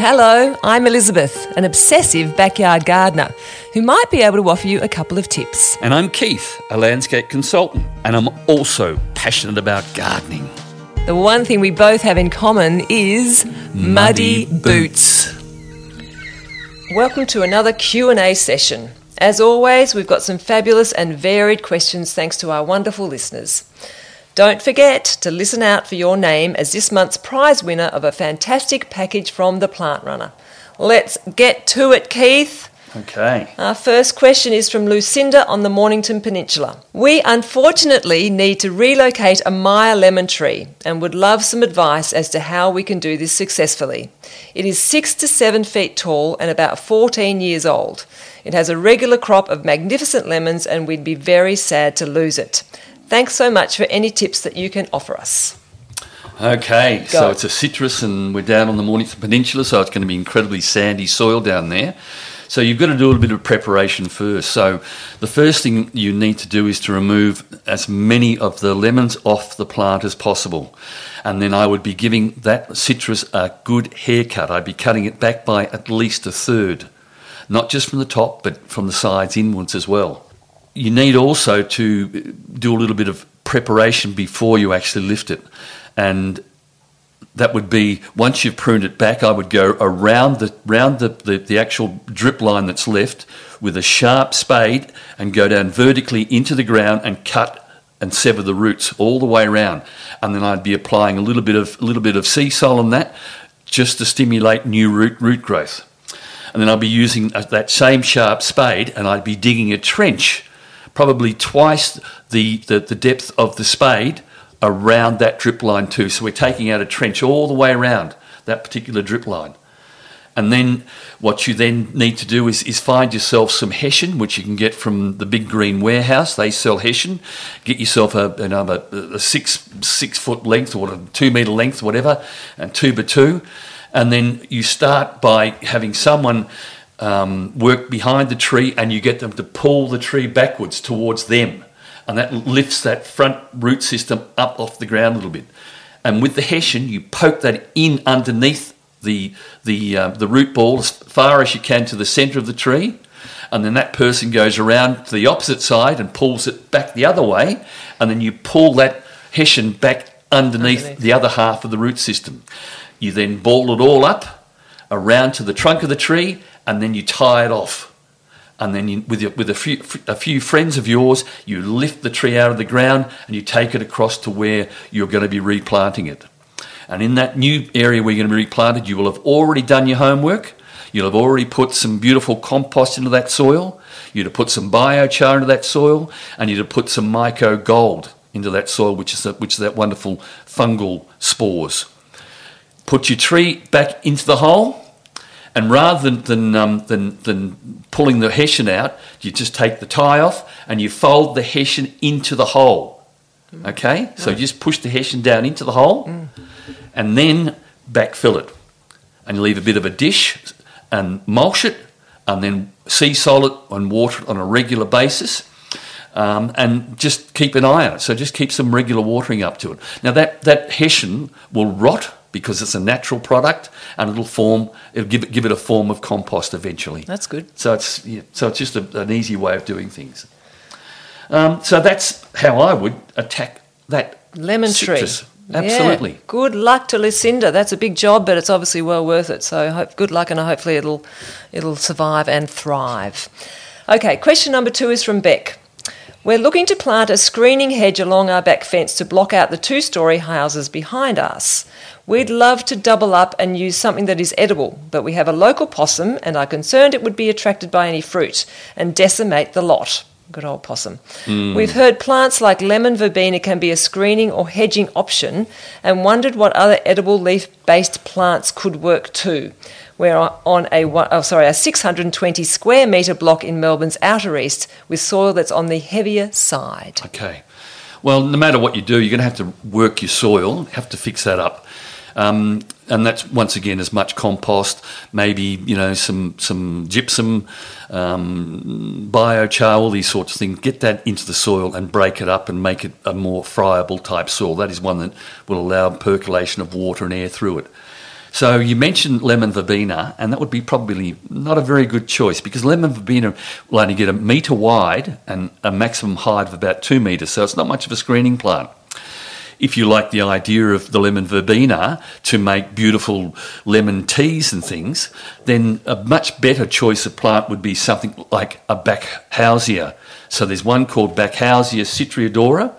Hello, I'm Elizabeth, an obsessive backyard gardener who might be able to offer you a couple of tips. And I'm Keith, a landscape consultant, and I'm also passionate about gardening. The one thing we both have in common is muddy boots. Welcome to another Q&A session. As always, we've got some fabulous and varied questions thanks to our wonderful listeners. Don't forget to listen out for your name as this month's prize winner of a fantastic package from The Plant Runner. Let's get to it, Keith. Okay. Our first question is from Lucinda on the Mornington Peninsula. We unfortunately need to relocate a Maya lemon tree and would love some advice as to how we can do this successfully. It is 6 to 7 feet tall and about 14 years old. It has a regular crop of magnificent lemons and we'd be very sad to lose it. Thanks so much for any tips that you can offer us. Okay, so it's a citrus and we're down on the Mornington Peninsula, so it's going to be incredibly sandy soil down there. So you've got to do a little bit of preparation first. So the first thing you need to do is to remove as many of the lemons off the plant as possible. And then I would be giving that citrus a good haircut. I'd be cutting it back by at least a third, not just from the top, but from the sides inwards as well. You need also to do a little bit of preparation before you actually lift it. And that would be, once you've pruned it back, I would go around the actual drip line that's left with a sharp spade and go down vertically into the ground and cut and sever the roots all the way around. And then I'd be applying a little bit of sea salt on that just to stimulate new root growth. And then I'd be using that same sharp spade and I'd be digging a trench probably twice the depth of the spade around that drip line too. So we're taking out a trench all the way around that particular drip line. And then what you then need to do is find yourself some hessian, which you can get from the Big Green Warehouse. They sell hessian. Get yourself a six foot length or a 2 metre length, whatever, and 2 by 2. And then you start by having someone work behind the tree and you get them to pull the tree backwards towards them, and that lifts that front root system up off the ground a little bit. And with the hessian, you poke that in underneath the root ball as far as you can to the centre of the tree, and then that person goes around to the opposite side and pulls it back the other way, and then you pull that hessian back underneath the other half of the root system. You then ball it all up around to the trunk of the tree, and then you tie it off. And then you, with a few friends of yours, you lift the tree out of the ground and you take it across to where you're going to be replanting it. And in that new area where you're going to be replanted, you will have already done your homework. You'll have already put some beautiful compost into that soil. You'd have put some biochar into that soil, and you'd have put some Myco Gold into that soil, which is that wonderful fungal spores. Put your tree back into the hole. And rather than pulling the hessian out, you just take the tie off and you fold the hessian into the hole. Okay? Mm. So you just push the hessian down into the hole and then backfill it. And you leave a bit of a dish and mulch it and then sea salt it and water it on a regular basis. And just keep an eye on it. So just keep some regular watering up to it. Now that hessian will rot, because it's a natural product, and it'll give it a form of compost eventually. That's good. So it's just an easy way of doing things. So that's how I would attack that lemon citrus tree. Absolutely. Yeah. Good luck to Lucinda. That's a big job, but it's obviously well worth it. So good luck, and hopefully it'll survive and thrive. Okay, question number 2 is from Beck. We're looking to plant a screening hedge along our back fence to block out the 2-storey houses behind us. We'd love to double up and use something that is edible, but we have a local possum and are concerned it would be attracted by any fruit and decimate the lot. Good old possum. Mm. We've heard plants like lemon verbena can be a screening or hedging option and wondered what other edible leaf-based plants could work too. We're on a 620 square metre block in Melbourne's outer east with soil that's on the heavier side. Okay. Well, no matter what you do, you're going to have to work your soil, have to fix that up. And that's, once again, as much compost, maybe, some gypsum, biochar, all these sorts of things. Get that into the soil and break it up and make it a more friable type soil. That is one that will allow percolation of water and air through it. So you mentioned lemon verbena, and that would be probably not a very good choice because lemon verbena will only get 1 metre wide and a maximum height of about 2 metres, so it's not much of a screening plant. If you like the idea of the lemon verbena to make beautiful lemon teas and things, then a much better choice of plant would be something like a Backhousia. So there's one called Backhousia citriodora,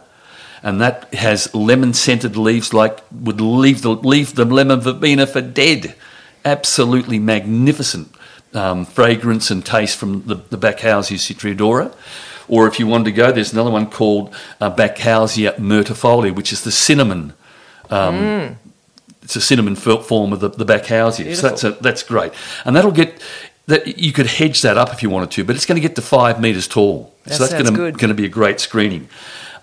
and that has lemon-scented leaves like would leave the lemon verbena for dead. Absolutely magnificent fragrance and taste from the Backhousia citriodora. Or if you want to go, there's another one called Backhousia myrtifolia, which is the cinnamon. It's a cinnamon form of the Backhousia. Beautiful. So that's great. And that'll get... that you could hedge that up if you wanted to, but it's going to get to 5 metres tall. So that's going to be a great screening.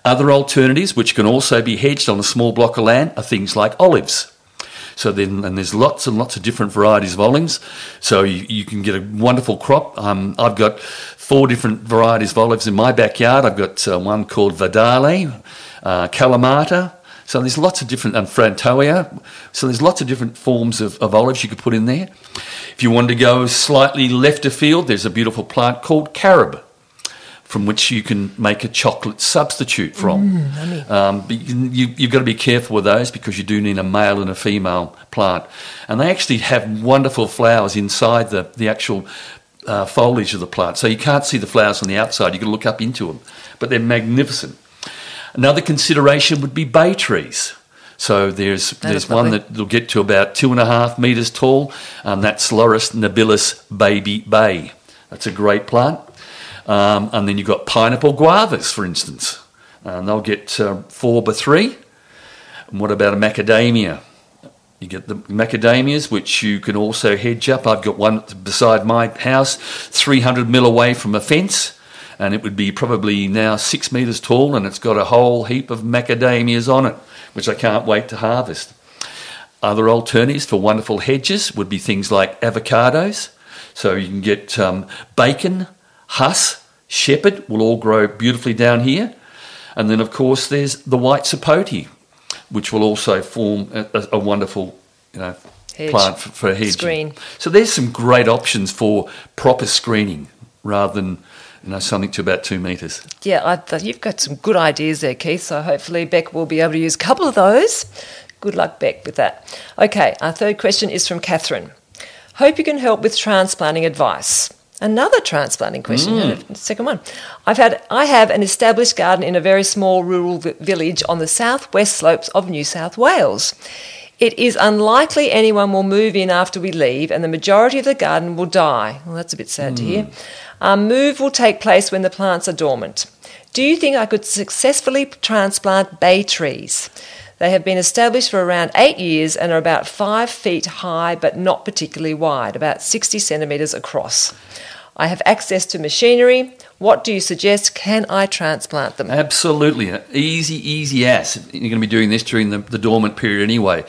Other alternatives, which can also be hedged on a small block of land, are things like olives. So then, and there's lots and lots of different varieties of olives. So you can get a wonderful crop. I've got 4 different varieties of olives in my backyard. I've got one called Vidale, Kalamata. So there's lots of different, and Frantoia. So there's lots of different forms of olives you could put in there. If you wanted to go slightly left of field, there's a beautiful plant called carob, from which you can make a chocolate substitute from. But you've got to be careful with those because you do need a male and a female plant. And they actually have wonderful flowers inside the actual foliage of the plant. So you can't see the flowers on the outside. You've got to look up into them. But they're magnificent. Another consideration would be bay trees. So there's one that'll get to about 2.5 metres tall, and that's Loris nabilis baby bay. That's a great plant. And then you've got pineapple guavas, for instance. And they'll get 4 by 3. And what about a macadamia? You get the macadamias, which you can also hedge up. I've got one beside my house, 300 mil away from a fence. And it would be probably now 6 metres tall, and it's got a whole heap of macadamias on it, which I can't wait to harvest. Other alternatives for wonderful hedges would be things like avocados. So you can get bacon, Huss, Shepherd will all grow beautifully down here. And then, of course, there's the white sapote, which will also form a wonderful, hedge. Plant for hedging. Screen. So there's some great options for proper screening rather than, something to about 2 metres. Yeah, you've got some good ideas there, Keith, so hopefully Beck will be able to use a couple of those. Good luck, Beck, with that. Okay, our third question is from Catherine. Hope you can help with transplanting advice. Another transplanting question, second one. I have an established garden in a very small rural village on the southwest slopes of New South Wales. It is unlikely anyone will move in after we leave, and the majority of the garden will die. Well, that's a bit sad to hear. Our move will take place when the plants are dormant. Do you think I could successfully transplant bay trees? They have been established for around 8 years and are about 5 feet high but not particularly wide, about 60 centimetres across. I have access to machinery. What do you suggest? Can I transplant them? Absolutely. Easy ass. You're going to be doing this during the dormant period anyway.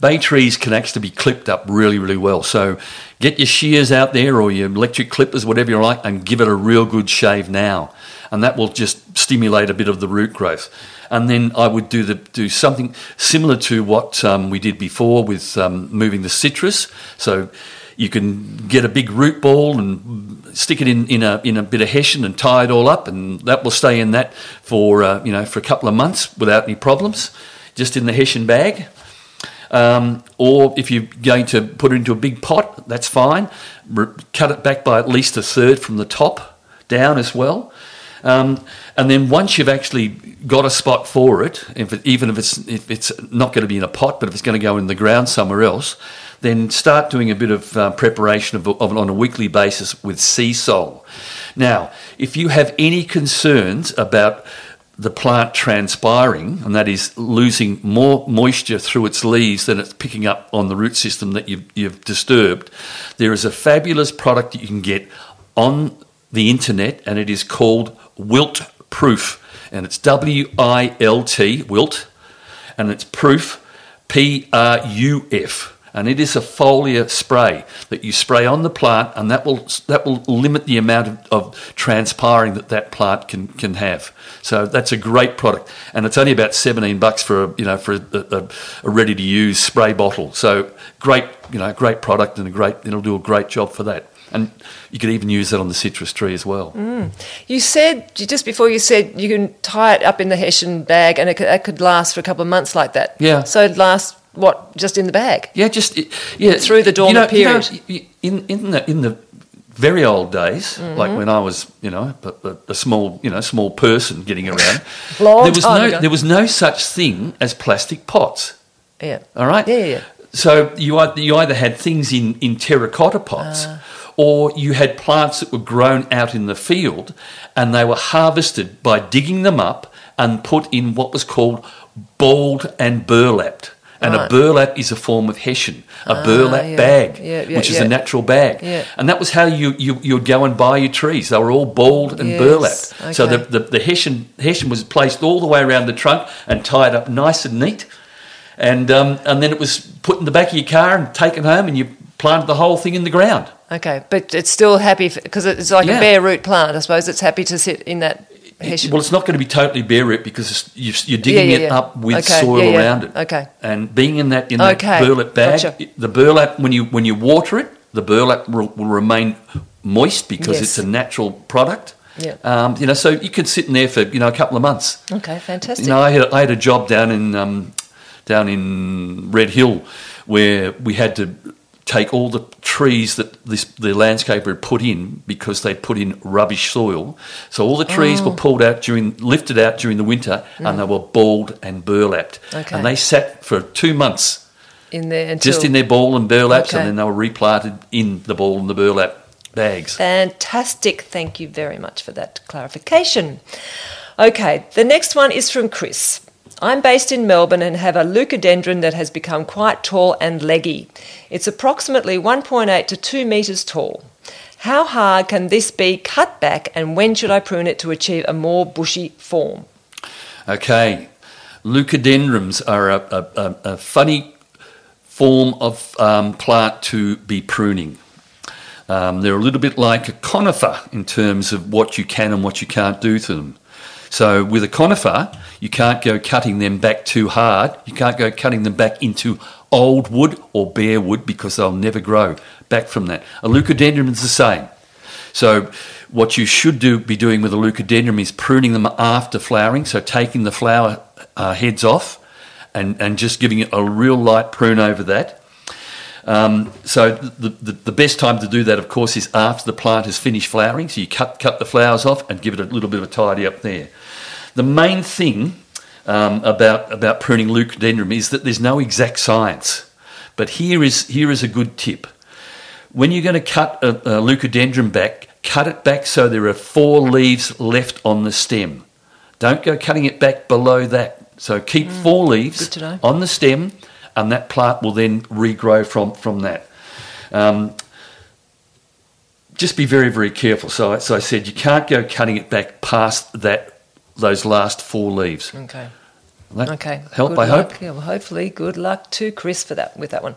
Bay trees can actually be clipped up really, really well. So get your shears out there or your electric clippers, whatever you like, and give it a real good shave now. And that will just stimulate a bit of the root growth. And then I would do something similar to what we did before with moving the citrus. So you can get a big root ball and stick it in a bit of hessian and tie it all up, and that will stay in that for a couple of months without any problems, just in the hessian bag. Or if you're going to put it into a big pot, that's fine. Cut it back by at least a third from the top down as well. And then once you've actually got a spot for it, if it's not going to be in a pot, but if it's going to go in the ground somewhere else, then start doing a bit of preparation on a weekly basis with Seasol. Now, if you have any concerns about the plant transpiring, and that is losing more moisture through its leaves than it's picking up on the root system that you've disturbed, there is a fabulous product that you can get on the internet, and it is called Wilt Proof, and it's W-I-L-T, Wilt, and it's Proof, P-R-U-F, and it is a foliar spray that you spray on the plant, and that will limit the amount of transpiring that plant can have. So that's a great product, and it's only about $17 for a ready to use spray bottle. So great product, and it'll do a great job for that. And you could even use that on the citrus tree as well. Mm. You said, just before you said, you can tie it up in the hessian bag and it could last for a couple of months like that. Yeah. So it'd last, what, just in the bag? Yeah, just... yeah. Through the dormant period. In the very old days, mm-hmm. like when I was, a small person getting around, there was no such thing as plastic pots. Yeah. All right? Yeah. So you either had things in terracotta pots... or you had plants that were grown out in the field and they were harvested by digging them up and put in what was called balled and burlapped. And right. A burlap is a form of hessian, burlap bag, which is a natural bag. Yeah. And that was how you'd go and buy your trees. They were all balled and burlapped. Okay. So the hessian was placed all the way around the trunk and tied up nice and neat. And then it was put in the back of your car and taken home, and you planted the whole thing in the ground. Okay, but it's still happy because it's like a bare root plant. I suppose it's happy to sit in that hessian. Well, it's not going to be totally bare root because you're digging it up with soil around it. Okay, and being in that burlap bag, gotcha. The burlap when you water it, the burlap will remain moist because it's a natural product. Yeah. So you could sit in there for a couple of months. Okay, fantastic. I had a job down in Red Hill where we had to take all the trees that the landscaper had put in because they put in rubbish soil. So all the trees were lifted out during the winter, and they were balled and burlapped. Okay. And they sat for 2 months in their ball and burlaps, and then they were replanted in the ball and the burlap bags. Fantastic. Thank you very much for that clarification. Okay, the next one is from Chris. I'm based in Melbourne and have a leucodendron that has become quite tall and leggy. It's approximately 1.8 to 2 metres tall. How hard can this be cut back, and when should I prune it to achieve a more bushy form? Okay, leucodendrons are a funny form of plant to be pruning. They're a little bit like a conifer in terms of what you can and what you can't do to them. So with a conifer, you can't go cutting them back too hard. You can't go cutting them back into old wood or bare wood because they'll never grow back from that. A leucodendron is the same. So what you should be doing with a leucodendron is pruning them after flowering, so taking the flower heads off and just giving it a real light prune over that. So the best time to do that, of course, is after the plant has finished flowering. So you cut the flowers off and give it a little bit of a tidy up there. The main thing about pruning leucodendron is that there's no exact science. But here is a good tip. When you're going to cut a leucodendron back, cut it back so there are 4 leaves left on the stem. Don't go cutting it back below that. So keep 4 leaves on the stem, and that plant will then regrow from that. Just be very, very careful. So as I said, you can't go cutting it back past those last 4 leaves. Okay. Okay. Help, I hope. Yeah, well, hopefully, good luck to Chris with that one.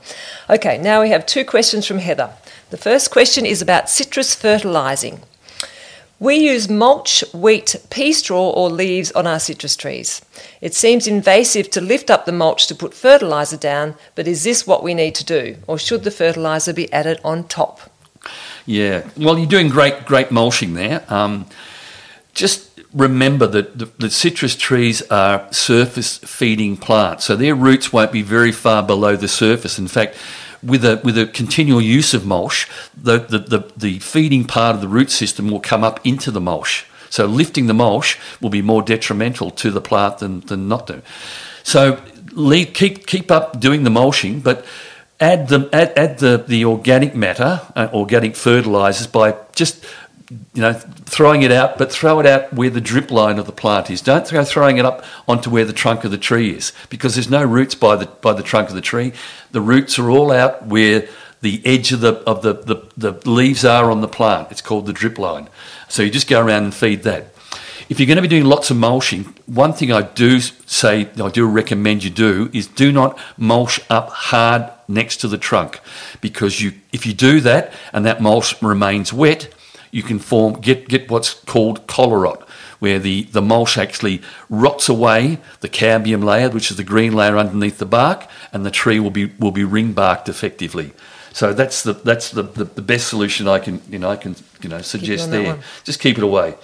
Okay, now we have 2 questions from Heather. The first question is about citrus fertilising. We use mulch, wheat, pea straw or leaves on our citrus trees. It seems invasive to lift up the mulch to put fertiliser down, but is this what we need to do, or should the fertiliser be added on top? Yeah, well, you're doing great mulching there. Just remember that the citrus trees are surface-feeding plants, so their roots won't be very far below the surface. In fact, with a continual use of mulch, the feeding part of the root system will come up into the mulch. So lifting the mulch will be more detrimental to the plant than not to. So keep up doing the mulching, but add the organic matter, organic fertilisers, by just throwing it out, but throw it out where the drip line of the plant is. Don't go throwing it up onto where the trunk of the tree is, because there's no roots by the trunk of the tree. The roots are all out where the edge of the leaves are on the plant. It's called the drip line. So you just go around and feed that. If you're going to be doing lots of mulching, one thing I do say, I do recommend you do, is do not mulch up hard next to the trunk, because if you do that and that mulch remains wet, you can get what's called collarot, where the mulch actually rots away the cambium layer, which is the green layer underneath the bark, and the tree will be ring barked effectively. So that's the best solution I can suggest there. Just keep it away.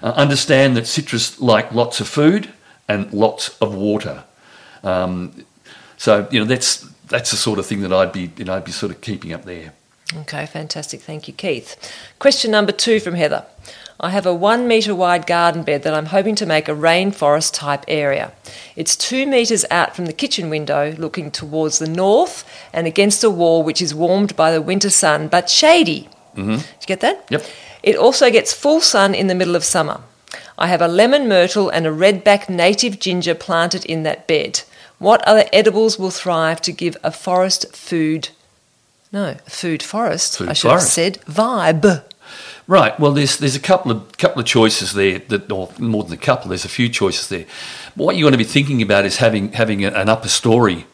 Understand that citrus like lots of food and lots of water. So that's the sort of thing that I'd be sort of keeping up there. Okay, fantastic. Thank you, Keith. Question number 2 from Heather. I have a 1 metre wide garden bed that I'm hoping to make a rainforest type area. It's 2 metres out from the kitchen window looking towards the north and against a wall which is warmed by the winter sun but shady. Mm-hmm. Did you get that? Yep. It also gets full sun in the middle of summer. I have a lemon myrtle and a redback native ginger planted in that bed. What other edibles will thrive to give a forest food? No, food forest. Food I should forest. Have said vibe. Right. Well, there's a couple of choices there, or more than a couple. There's a few choices there. What you want to be thinking about is having an upper storey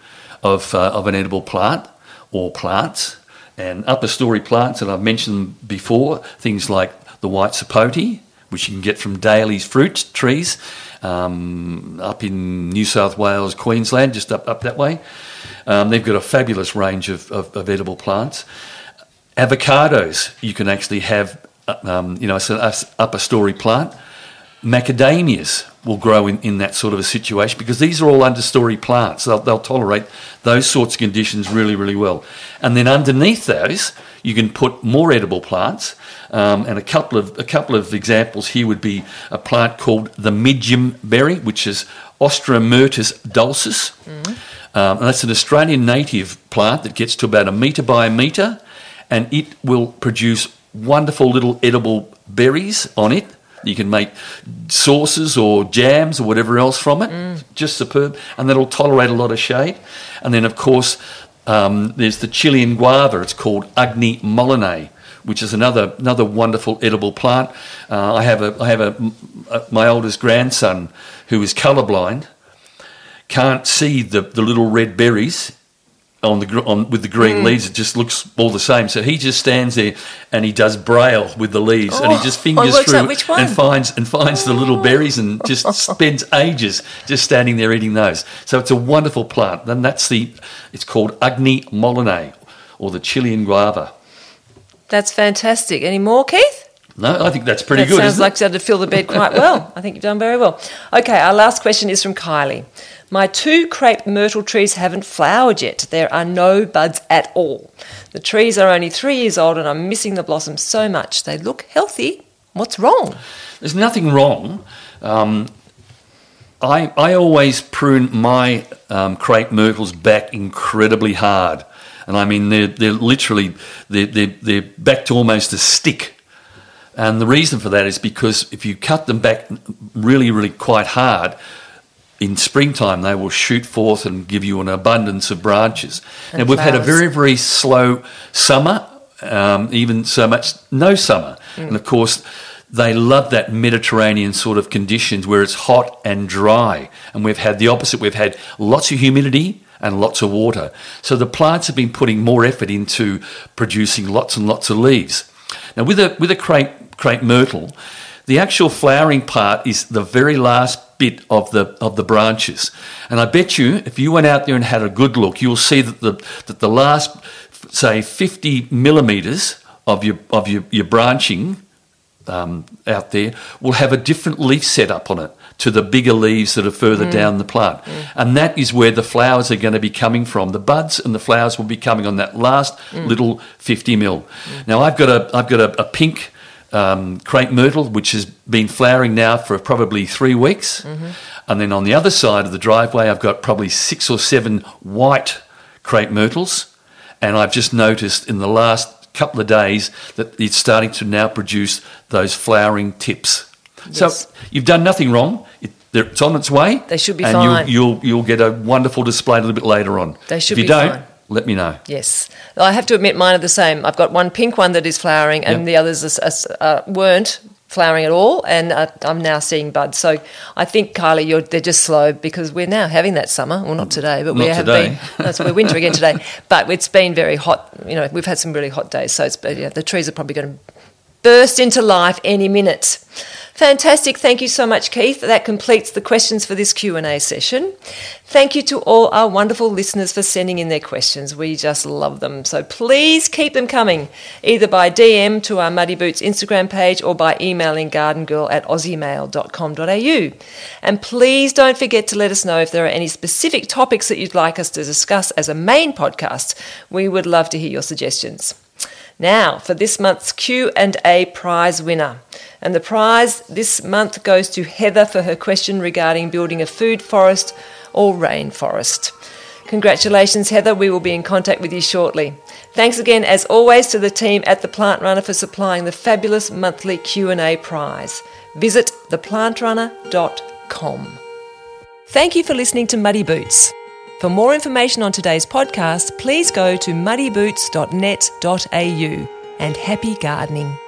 of an edible plant or plants, and upper storey plants, and I've mentioned before things like the white sapote, which you can get from Daly's fruit trees up in New South Wales, Queensland, just up that way. They've got a fabulous range of edible plants. Avocados, you can actually have. It's an upper storey plant. Macadamias will grow in that sort of a situation because these are all understory plants. They'll tolerate those sorts of conditions really, really well. And then underneath those, you can put more edible plants. And a couple of examples here would be a plant called the midgeon berry, which is Ostromyrtus dulcis, and that's an Australian native plant that gets to about 1 metre by 1 metre, and it will produce wonderful little edible berries on it. You can make sauces or jams or whatever else from it. Just superb. And that'll tolerate a lot of shade. And then, of course, there's the Chilean guava. It's called Agni Molinae, which is another wonderful edible plant. I have my oldest grandson, who is colourblind, can't see the little red berries with the green leaves. It just looks all the same. So he just stands there and he does braille with the leaves, and he just fingers through and finds the little berries, and just spends ages just standing there eating those. So it's a wonderful plant. And it's called Agni Molinae, or the Chilean guava. That's fantastic. Any more, Keith? No, I think that's pretty good. Sounds like that'd fill the bed quite well. I think you've done very well. Okay, our last question is from Kylie. My 2 crepe myrtle trees haven't flowered yet. There are no buds at all. The trees are only 3 years old and I'm missing the blossoms so much. They look healthy. What's wrong? There's nothing wrong. I always prune my crepe myrtles back incredibly hard. And I mean, they're literally back to almost a stick. And the reason for that is because if you cut them back really, really quite hard, in springtime they will shoot forth and give you an abundance of branches. And we've had a very, very slow summer, even so much no summer. And, of course, they love that Mediterranean sort of conditions where it's hot and dry. And we've had the opposite. We've had lots of humidity and lots of water. So the plants have been putting more effort into producing lots and lots of leaves. Now, with a crepe myrtle, the actual flowering part is the very last bit of the branches. And I bet you, if you went out there and had a good look, you'll see that the last, say, 50 millimetres of your branching out there will have a different leaf setup on it to the bigger leaves that are further down the plant. And that is where the flowers are going to be coming from. The buds and the flowers will be coming on that last little 50 mil. Now, I've got a pink crepe myrtle, which has been flowering now for probably 3 weeks. And then on the other side of the driveway, I've got probably 6 or 7 white crepe myrtles. And I've just noticed in the last couple of days that it's starting to now produce those flowering tips. Yes. So you've done nothing wrong. It's on its way. They should be fine. And you'll get a wonderful display a little bit later on. They should be fine. If you don't, let me know. Yes. I have to admit mine are the same. I've got one pink one that is flowering and the others weren't flowering at all, and I'm now seeing buds. So I think, Kylie, they're just slow because we're now having that summer. Well, not today, but we're winter again today. But it's been very hot. You know, we've had some really hot days, so the trees are probably going to burst into life any minute. Fantastic. Thank you so much, Keith. That completes the questions for this Q&A session. Thank you to all our wonderful listeners for sending in their questions. We just love them. So please keep them coming, either by DM to our Muddy Boots Instagram page or by emailing gardengirl@aussiemail.com.au. And please don't forget to let us know if there are any specific topics that you'd like us to discuss as a main podcast. We would love to hear your suggestions. Now, for this month's Q&A prize winner. And the prize this month goes to Heather for her question regarding building a food forest or rainforest. Congratulations, Heather. We will be in contact with you shortly. Thanks again, as always, to the team at The Plant Runner for supplying the fabulous monthly Q&A prize. Visit theplantrunner.com. Thank you for listening to Muddy Boots. For more information on today's podcast, please go to muddyboots.net.au, and happy gardening.